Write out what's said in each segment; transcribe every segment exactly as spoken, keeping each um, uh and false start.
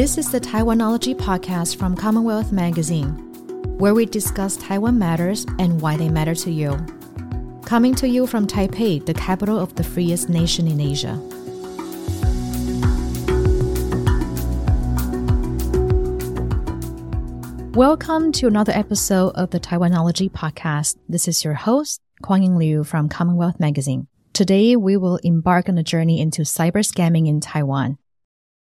This is the Taiwanology podcast from Commonwealth Magazine, where we discuss Taiwan matters and why they matter to you. Coming to you from Taipei, the capital of the freest nation in Asia. Welcome to another episode of the Taiwanology podcast. This is your host, Kwangyin Liu from Commonwealth Magazine. Today, we will embark on a journey into cyber scamming in Taiwan.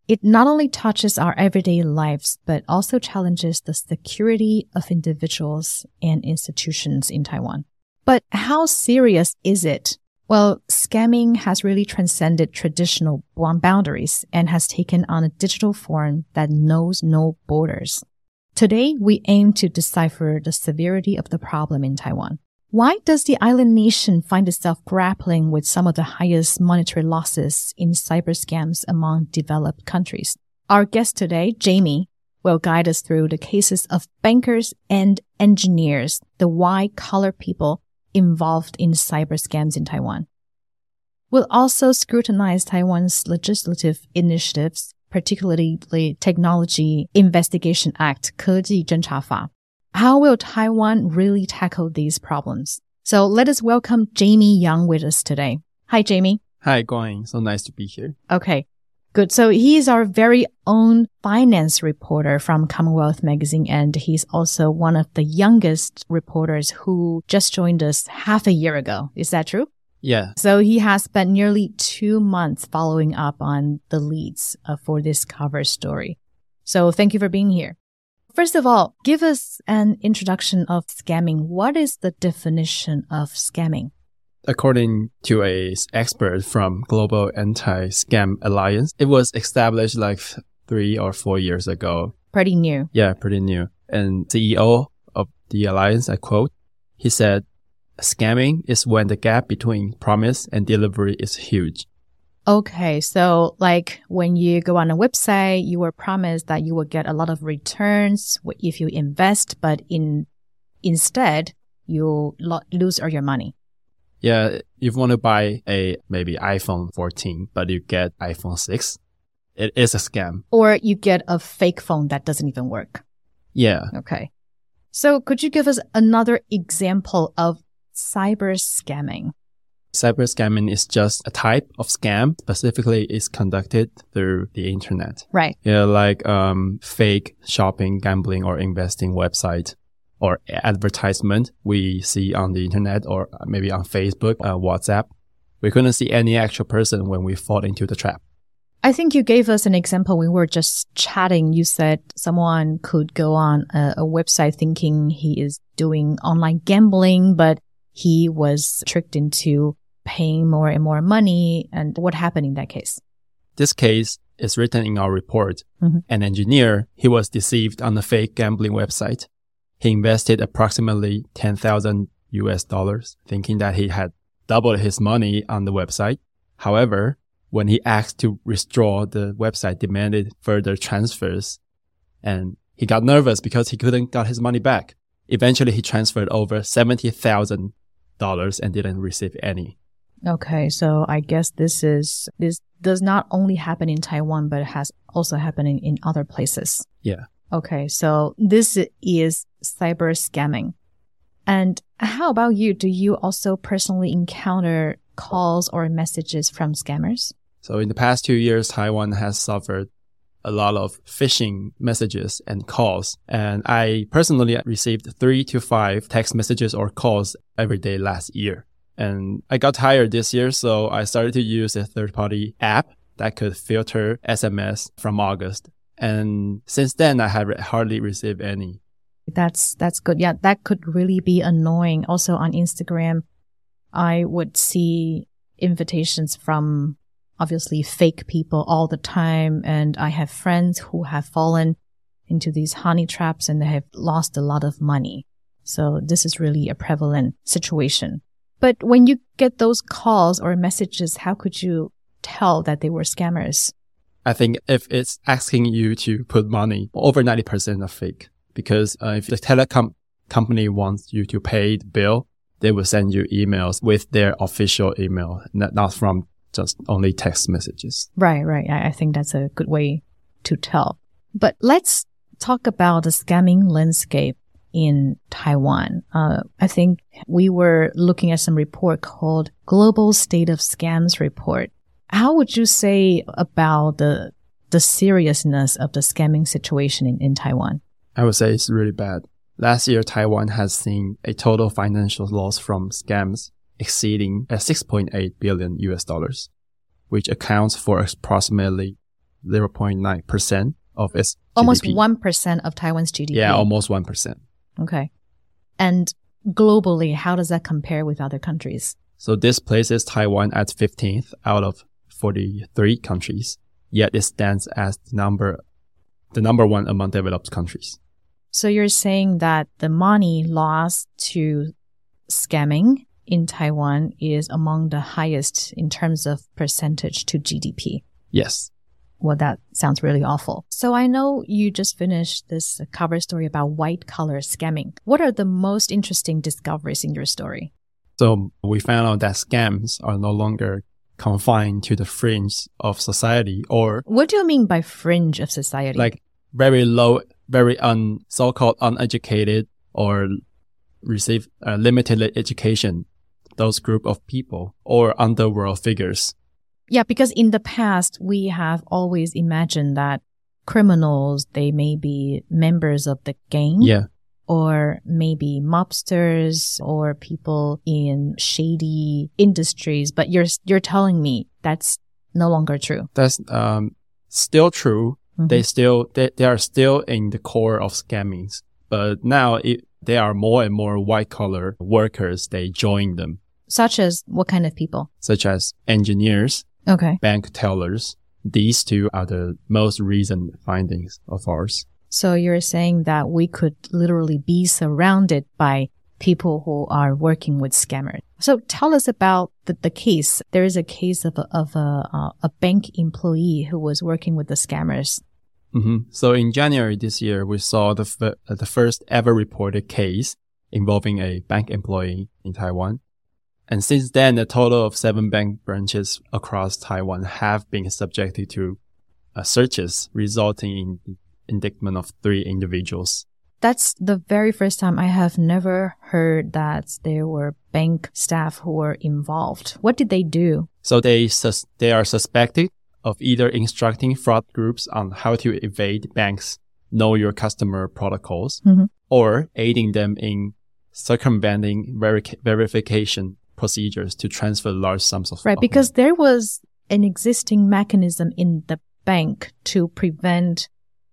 It not only touches our everyday lives, but also challenges the security of individuals and institutions in Taiwan. But how serious is it? Well, scamming has really transcended traditional boundaries and has taken on a digital form that knows no borders. Today, we aim to decipher the severity of the problem in Taiwan. Why does the island nation find itself grappling with some of the highest monetary losses in cyber scams among developed countries? Our guest today, Jamie, will guide us through the cases of bankers and engineers, the white-collar people involved in cyber scams in Taiwan. We'll also scrutinize Taiwan's legislative initiatives, particularly the Technology Investigation Act, 科技侦查法. How will Taiwan really tackle these problems? So let us welcome Jamie Yang with us today. Hi, Jamie. Hi, Guang. So nice to be here. Okay, good. So he is our very own finance reporter from Commonwealth Magazine, and he's also one of the youngest reporters who just joined us half a year ago. Is that true? Yeah. So he has spent nearly two months following up on the leads uh, for this cover story. So thank you for being here. First of all, give us an introduction of scamming. What is the definition of scamming? According to an expert from Global Anti-Scam Alliance, it was established like three or four years ago. Pretty new. Yeah, pretty new. And C E O of the alliance, I quote, he said, "Scamming is when the gap between promise and delivery is huge." Okay, so like when you go on a website, you were promised that you will get a lot of returns if you invest, but in instead, you lo- lose all your money. Yeah, if you want to buy a maybe iPhone fourteen, but you get iPhone six, it is a scam. Or you get a fake phone that doesn't even work. Yeah. Okay. So could you give us another example of cyber scamming? Cyber scamming is just a type of scam. Specifically, it's conducted through the internet. Right. Yeah, like um, fake shopping, gambling, or investing website or advertisement we see on the internet or maybe on Facebook, uh, WhatsApp. We couldn't see any actual person when we fall into the trap. I think you gave us an example. We were just chatting. You said someone could go on a, a website thinking he is doing online gambling, but he was tricked into paying more and more money. And what happened in that case? This case is written in our report. Mm-hmm. An engineer, he was deceived on a fake gambling website. He invested approximately ten thousand U S dollars, thinking that he had doubled his money on the website. However, when he asked to withdraw, the website demanded further transfers. And he got nervous because he couldn't get his money back. Eventually, he transferred over seventy thousand dollars and didn't receive any. Okay, so I guess this is this does not only happen in Taiwan, but it has also happened in, in other places. Yeah. Okay, so this is cyber scamming. And how about you? Do you also personally encounter calls or messages from scammers? So in the past two years, Taiwan has suffered a lot of phishing messages and calls. And I personally received three to five text messages or calls every day last year. And I got tired this year, so I started to use a third-party app that could filter S M S from August. And since then, I have hardly received any. That's that's good. Yeah, that could really be annoying. Also on Instagram, I would see invitations from obviously fake people all the time. And I have friends who have fallen into these honey traps and they have lost a lot of money. So this is really a prevalent situation. But when you get those calls or messages, how could you tell that they were scammers? I think if it's asking you to put money, over ninety percent are fake. Because uh, if the telecom company wants you to pay the bill, they will send you emails with their official email, not, not from just only text messages. Right, right. I think that's a good way to tell. But let's talk about the scamming landscape in Taiwan. Uh, I think we were looking at some report called Global State of Scams Report. How would you say about the the seriousness of the scamming situation in, in Taiwan? I would say it's really bad. Last year, Taiwan has seen a total financial loss from scams exceeding six point eight billion U S dollars, which accounts for approximately zero point nine percent of its almost G D P. Almost one percent of Taiwan's G D P. Yeah, almost one percent. Okay. And globally, how does that compare with other countries? So this places Taiwan at fifteenth out of forty-three countries, yet it stands as the number, the number one among developed countries. So you're saying that the money lost to scamming in Taiwan is among the highest in terms of percentage to G D P? Yes. Well, that sounds really awful. So I know you just finished this cover story about white-collar scamming. What are the most interesting discoveries in your story? So we found out that scams are no longer confined to the fringe of society or... What do you mean by fringe of society? Like very low, very un, so-called uneducated or receive uh, limited education, those group of people or underworld figures. Yeah, because in the past, we have always imagined that criminals, they may be members of the gang, yeah, or maybe mobsters or people in shady industries. But you're you're telling me that's no longer true. That's um still true. Mm-hmm. They still they, they are still in the core of scamming. But now it, there are more and more white-collar workers. They join them. Such as what kind of people? Such as engineers. Okay. Bank tellers. These two are the most recent findings of ours. So you're saying that we could literally be surrounded by people who are working with scammers. So tell us about the, the case. There is a case of a, of a, uh, a bank employee who was working with the scammers. Mm-hmm. So in January this year, we saw the f- the first ever reported case involving a bank employee in Taiwan. And since then, a total of seven bank branches across Taiwan have been subjected to uh, searches, resulting in the indictment of three individuals. That's the very first time I have never heard that there were bank staff who were involved. What did they do? So they sus- they are suspected of either instructing fraud groups on how to evade banks' know-your-customer protocols, mm-hmm, or aiding them in circumventing ver- verification procedures to transfer large sums of right, because money. There was an existing mechanism in the bank to prevent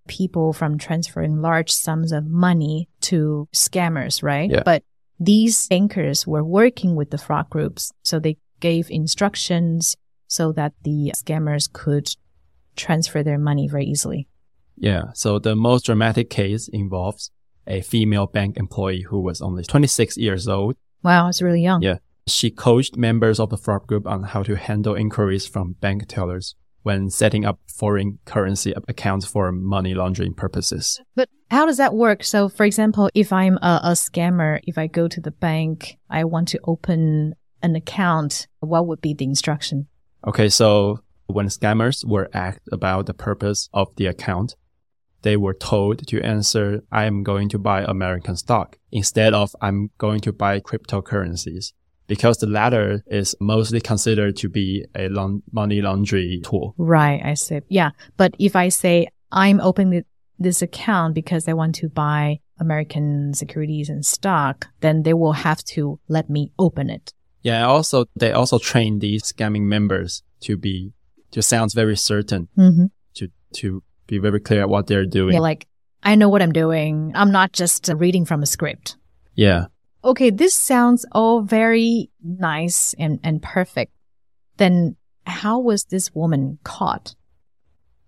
people from transferring large sums of money to scammers, right? Yeah. But these bankers were working with the fraud groups, so they gave instructions so that the scammers could transfer their money very easily. Yeah, so the most dramatic case involves a female bank employee who was only twenty-six years old. Wow, it's really young. Yeah. She coached members of the fraud group on how to handle inquiries from bank tellers when setting up foreign currency accounts for money laundering purposes. But how does that work? So, for example, if I'm a, a scammer, if I go to the bank, I want to open an account, what would be the instruction? Okay, so when scammers were asked about the purpose of the account, they were told to answer, I am going to buy American stock, instead of I'm going to buy cryptocurrencies, because the latter is mostly considered to be a la- money laundering tool. Right, I see. Yeah, but if I say I'm opening this account because I want to buy American securities and stock, then they will have to let me open it. Yeah, also they also train these scamming members to be to sound very certain, mm-hmm, to to be very clear at what they're doing. Yeah, like I know what I'm doing. I'm not just reading from a script. Yeah. Okay, this sounds all very nice and, and perfect. Then how was this woman caught?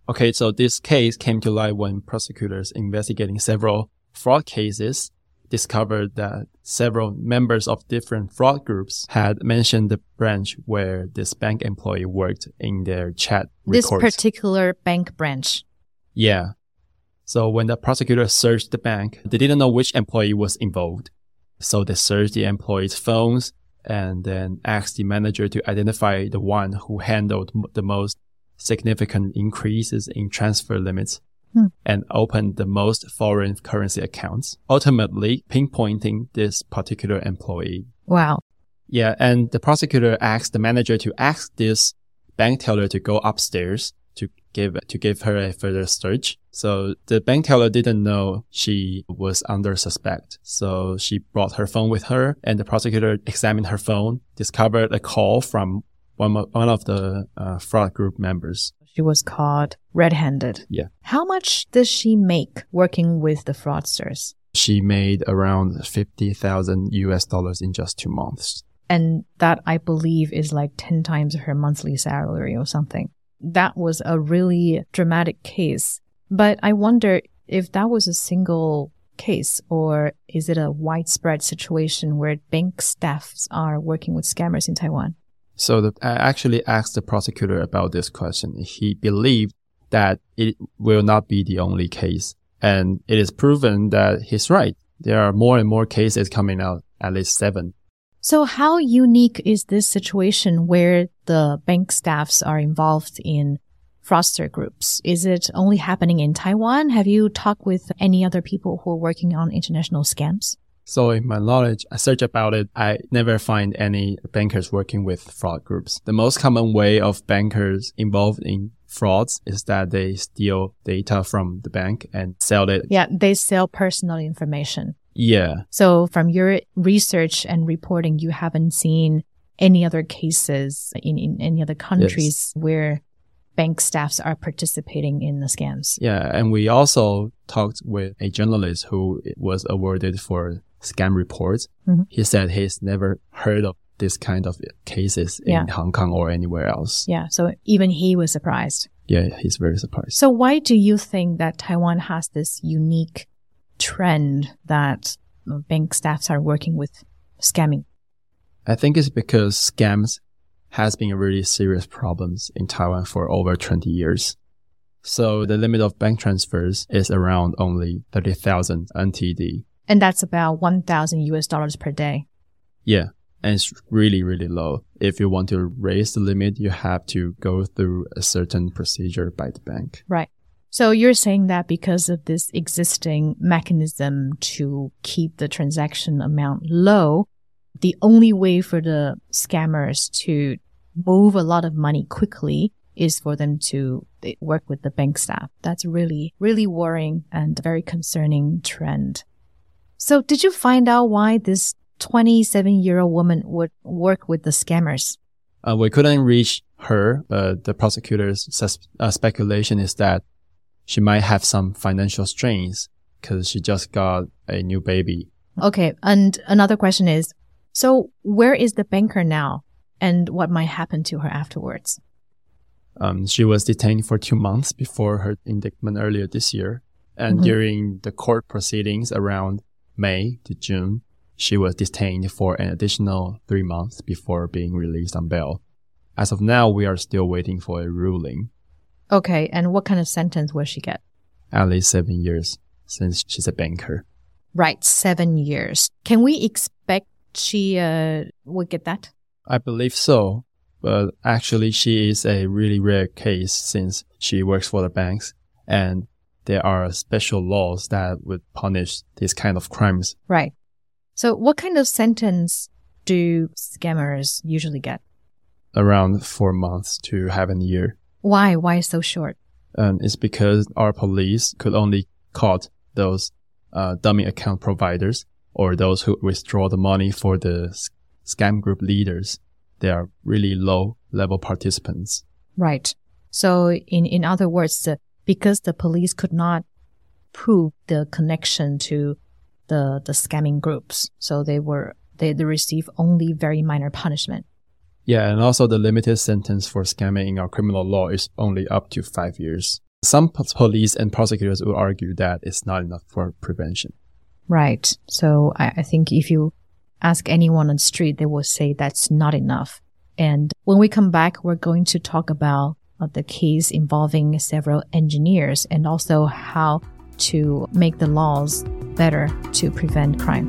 Okay, so this case came to light when prosecutors investigating several fraud cases discovered that several members of different fraud groups had mentioned the branch where this bank employee worked in their chat records. This particular bank branch. Yeah. So when the prosecutor searched the bank, they didn't know which employee was involved. So they searched the employees' phones and then asked the manager to identify the one who handled the most significant increases in transfer limits hmm. and opened the most foreign currency accounts, ultimately pinpointing this particular employee. Wow. Yeah, and the prosecutor asked the manager to ask this bank teller to go upstairs to give to give her a further search. So the bank teller didn't know she was under suspect. So she brought her phone with her, and the prosecutor examined her phone, discovered a call from one of, one of the uh, fraud group members. She was caught red-handed. Yeah. How much does she make working with the fraudsters? She made around fifty thousand U S dollars in just two months. And that, I believe, is like ten times her monthly salary or something. That was a really dramatic case. But I wonder if that was a single case, or is it a widespread situation where bank staffs are working with scammers in Taiwan? So the, I actually asked the prosecutor about this question. He believed that it will not be the only case. And it is proven that he's right. There are more and more cases coming out, at least seven. So how unique is this situation where the bank staffs are involved in fraudster groups? Is it only happening in Taiwan? Have you talked with any other people who are working on international scams? So in my knowledge, I search about it, I never find any bankers working with fraud groups. The most common way of bankers involved in frauds is that they steal data from the bank and sell it. Yeah, they sell personal information. Yeah. So from your research and reporting, you haven't seen any other cases in, in any other countries yes. where bank staffs are participating in the scams. Yeah, and we also talked with a journalist who was awarded for scam reports. Mm-hmm. He said he's never heard of this kind of cases yeah. in Hong Kong or anywhere else. Yeah, so even he was surprised. Yeah, he's very surprised. So why do you think that Taiwan has this unique trend that bank staffs are working with scamming? I think it's because scams has been a really serious problem in Taiwan for over twenty years. So the limit of bank transfers is around only thirty thousand N T D. And that's about one thousand U S dollars per day. Yeah, and it's really, really low. If you want to raise the limit, you have to go through a certain procedure by the bank. Right. So you're saying that because of this existing mechanism to keep the transaction amount low, the only way for the scammers to move a lot of money quickly is for them to work with the bank staff. That's really, really worrying and a very concerning trend. So did you find out why this twenty-seven-year-old woman would work with the scammers? Uh, we couldn't reach her. Uh, the prosecutor's sus- uh, speculation is that she might have some financial strains because she just got a new baby. Okay. And another question is, so where is the banker now and what might happen to her afterwards? Um, she was detained for two months before her indictment earlier this year. And mm-hmm. during the court proceedings around May to June, she was detained for an additional three months before being released on bail. As of now, we are still waiting for a ruling. Okay, and what kind of sentence will she get? At least seven years, since she's a banker. Right, seven years. Can we expect she uh, will get that? I believe so. But actually, she is a really rare case since she works for the banks, and there are special laws that would punish these kind of crimes. Right. So what kind of sentence do scammers usually get? Around four months to half a year. Why? Why so short? Um, it's because our police could only caught those uh, dummy account providers or those who withdraw the money for the sc- scam group leaders. They are really low-level participants. Right. So in, in other words, uh, because the police could not prove the connection to the, the scamming groups, so they were they, they received only very minor punishment. Yeah, and also the limited sentence for scamming in our criminal law is only up to five years. Some p- police and prosecutors will argue that it's not enough for prevention. Right. So I, I think if you ask anyone on the street, they will say that's not enough. And when we come back, we're going to talk about uh, the case involving several engineers and also how to make the laws better to prevent crime.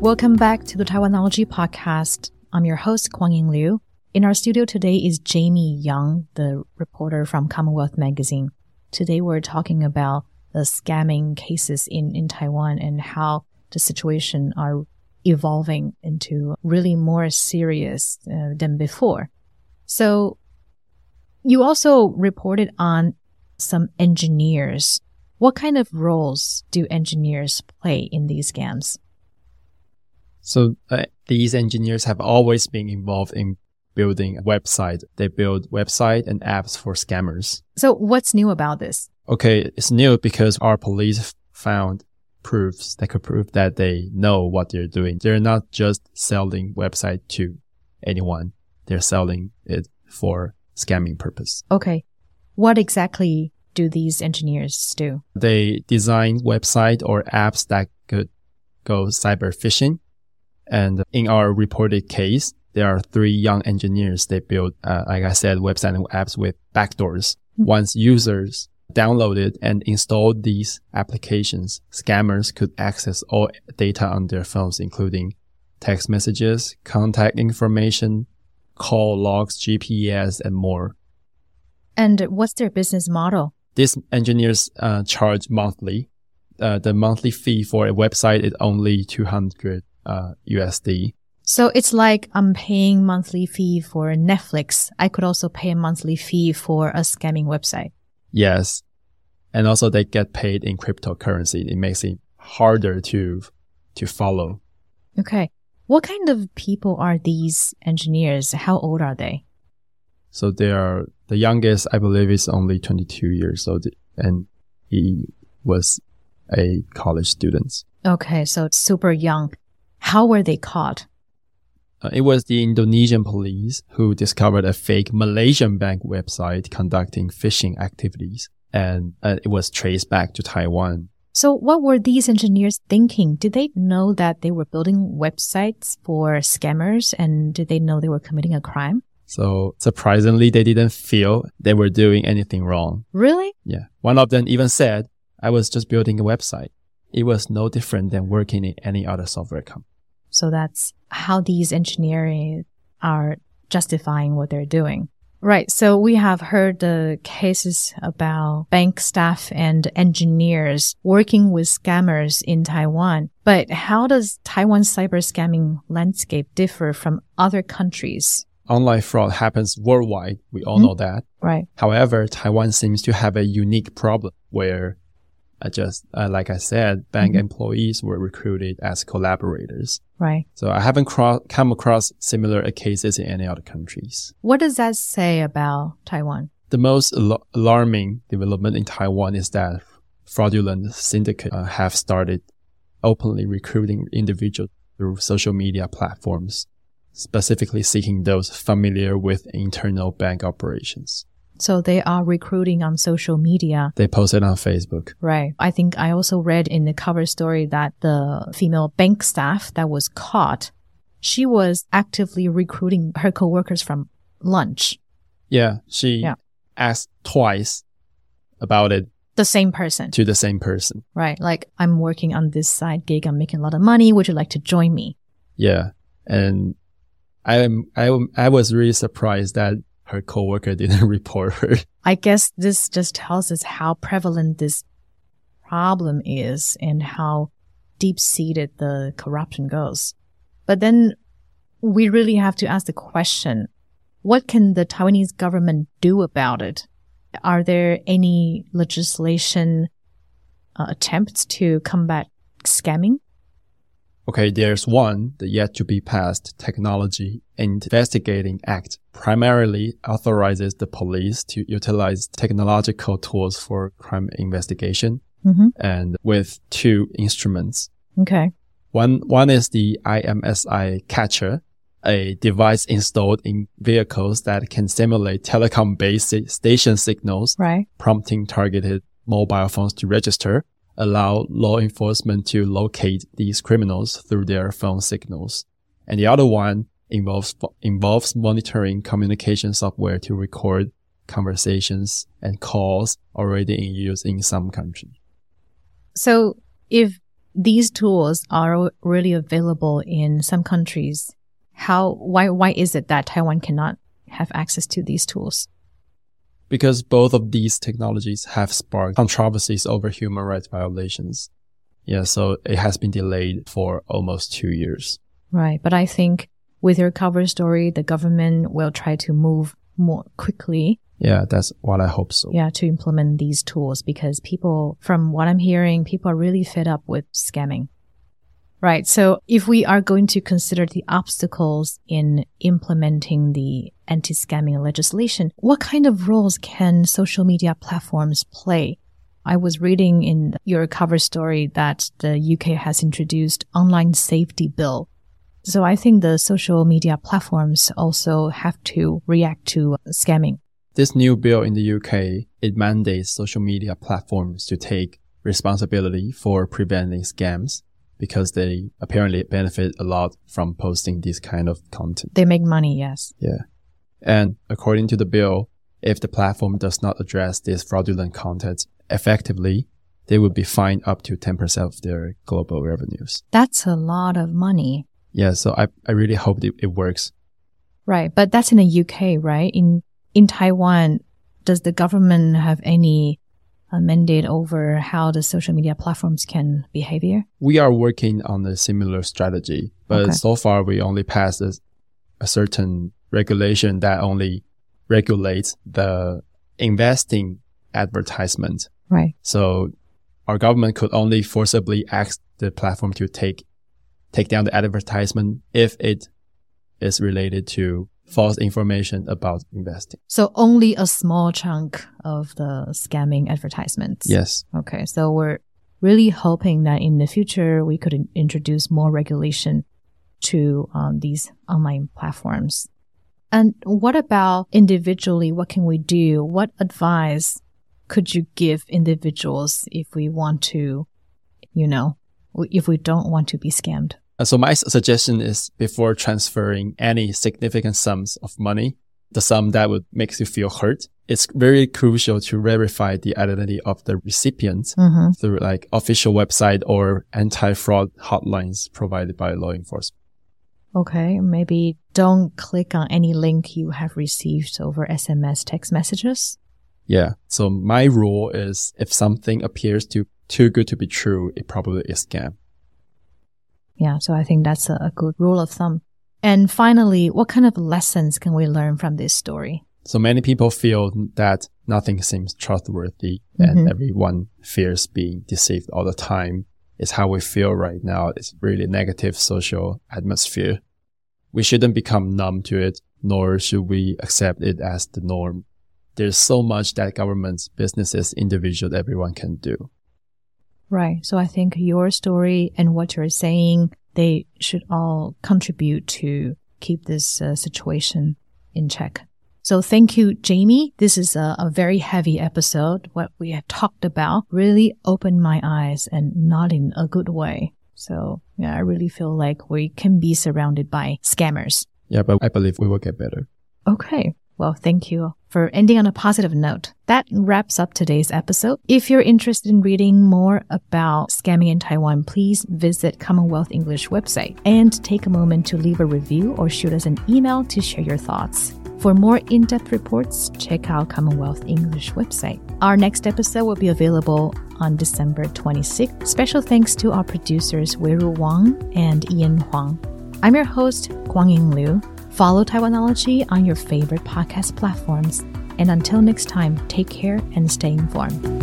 Welcome back to the Taiwanology podcast. I'm your host, Kwangyin Liu. In our studio today is Jamie Yang, the reporter from Commonwealth Magazine. Today we're talking about the scamming cases in, in Taiwan and how the situation are evolving into really more serious uh, than before. So you also reported on some engineers. What kind of roles do engineers play in these scams? So uh, these engineers have always been involved in building a website. They build website and apps for scammers. So what's new about this? Okay, it's new because our police found proofs that could prove that they know what they're doing. They're not just selling website to anyone. They're selling it for scamming purpose. Okay. What exactly do these engineers do? They design website or apps that could go cyber phishing. And in our reported case, there are three young engineers. They build, uh, like I said, website and apps with backdoors. Mm-hmm. Once users downloaded and installed these applications, scammers could access all data on their phones, including text messages, contact information, call logs, G P S, and more. And what's their business model? These engineers uh, charge monthly. Uh, the monthly fee for a website is only two hundred uh, U S D. So it's like I'm paying monthly fee for Netflix. I could also pay a monthly fee for a scamming website. Yes. And also they get paid in cryptocurrency. It makes it harder to to follow. Okay. What kind of people are these engineers? How old are they? So they are, the youngest, I believe, is only twenty-two years old, and he was a college student. Okay, so it's super young. How were they caught? Uh, it was the Indonesian police who discovered a fake Malaysian bank website conducting phishing activities, and uh, it was traced back to Taiwan. So what were these engineers thinking? Did they know that they were building websites for scammers, and did they know they were committing a crime? So surprisingly, they didn't feel they were doing anything wrong. Really? Yeah. One of them even said, I was just building a website. It was no different than working in any other software company. So that's how these engineers are justifying what they're doing. Right. So we have heard the cases about bank staff and engineers working with scammers in Taiwan. But how does Taiwan's cyber scamming landscape differ from other countries? Online fraud happens worldwide. We all mm-hmm. know that. Right. However, Taiwan seems to have a unique problem where uh, just uh, like I said, bank mm-hmm. employees were recruited as collaborators. Right. So I haven't cro- come across similar cases in any other countries. What does that say about Taiwan? The most al- alarming development in Taiwan is that fraudulent syndicates uh, have started openly recruiting individuals through social media platforms, specifically seeking those familiar with internal bank operations. So they are recruiting on social media. They post it on Facebook. Right. I think I also read in the cover story that the female bank staff that was caught, she was actively recruiting her coworkers from lunch. Yeah. She yeah. asked twice about it. The same person. To the same person. Right. Like, I'm working on this side gig. I'm making a lot of money. Would you like to join me? Yeah. And I am, I am, I was really surprised that her coworker didn't report her. I guess this just tells us how prevalent this problem is and how deep-seated the corruption goes. But then we really have to ask the question, what can the Taiwanese government do about it? Are there any legislation uh, attempts to combat scamming? Okay, there's one, the yet-to-be-passed Technology Investigating Act, primarily authorizes the police to utilize technological tools for crime investigation, mm-hmm. and with two instruments. Okay. One one is the I M S I Catcher, a device installed in vehicles that can simulate telecom-based station signals, right. prompting targeted mobile phones to register. Allow law enforcement to locate these criminals through their phone signals. And the other one involves involves monitoring communication software to record conversations and calls already in use in some countries. So if these tools are really available in some countries, How? Why? Why is it that Taiwan cannot have access to these tools? Because both of these technologies have sparked controversies over human rights violations. Yeah, so it has been delayed for almost two years. Right, but I think with your cover story, the government will try to move more quickly. Yeah, that's what I hope so. Yeah, to implement these tools, because people, from what I'm hearing, people are really fed up with scamming. Right, so if we are going to consider the obstacles in implementing the anti-scamming legislation, what kind of roles can social media platforms play? I was reading in your cover story that the U K has introduced Online Safety Bill. So I think the social media platforms also have to react to scamming. This new bill in the U K, it mandates social media platforms to take responsibility for preventing scams because they apparently benefit a lot from posting this kind of content. They make money, yes. Yeah. And according to the bill, if the platform does not address this fraudulent content effectively, they would be fined up to ten percent of their global revenues. That's a lot of money. Yeah, so I, I really hope it, it works. Right, but that's in the U K, right? In in Taiwan, does the government have any uh, mandate over how the social media platforms can behave here? We are working on a similar strategy, but okay. So far we only passed a, a certain regulation that only regulates the investing advertisement. Right. So our government could only forcibly ask the platform to take take down the advertisement if it is related to false information about investing. So only a small chunk of the scamming advertisements. Yes. Okay. So we're really hoping that in the future we could in- introduce more regulation to um, these online platforms. And what about individually? What can we do? What advice could you give individuals if we want to, you know, if we don't want to be scammed? So my suggestion is, before transferring any significant sums of money, the sum that would make you feel hurt, it's very crucial to verify the identity of the recipient mm-hmm. through like official website or anti-fraud hotlines provided by law enforcement. Okay, maybe don't click on any link you have received over S M S text messages. Yeah, so my rule is, if something appears to too good to be true, it probably is scam. Yeah, so I think that's a, a good rule of thumb. And finally, what kind of lessons can we learn from this story? So many people feel that nothing seems trustworthy mm-hmm. and everyone fears being deceived all the time. It's how we feel right now. It's really negative social atmosphere. We shouldn't become numb to it, nor should we accept it as the norm. There's so much that governments, businesses, individuals, everyone can do. Right. So I think your story and what you're saying, they should all contribute to keep this uh, situation in check. So thank you, Jamie. This is a, a very heavy episode. What we have talked about really opened my eyes, and not in a good way. So yeah, I really feel like we can be surrounded by scammers. Yeah, but I believe we will get better. Okay. Well, thank you for ending on a positive note. That wraps up today's episode. If you're interested in reading more about scamming in Taiwan, please visit Commonwealth English website and take a moment to leave a review or shoot us an email to share your thoughts. For more in-depth reports, check out Commonwealth English website. Our next episode will be available on December twenty-sixth. Special thanks to our producers Weiru Wang and Ian Huang. I'm your host, Kwangyin Liu. Follow Taiwanology on your favorite podcast platforms. And until next time, take care and stay informed.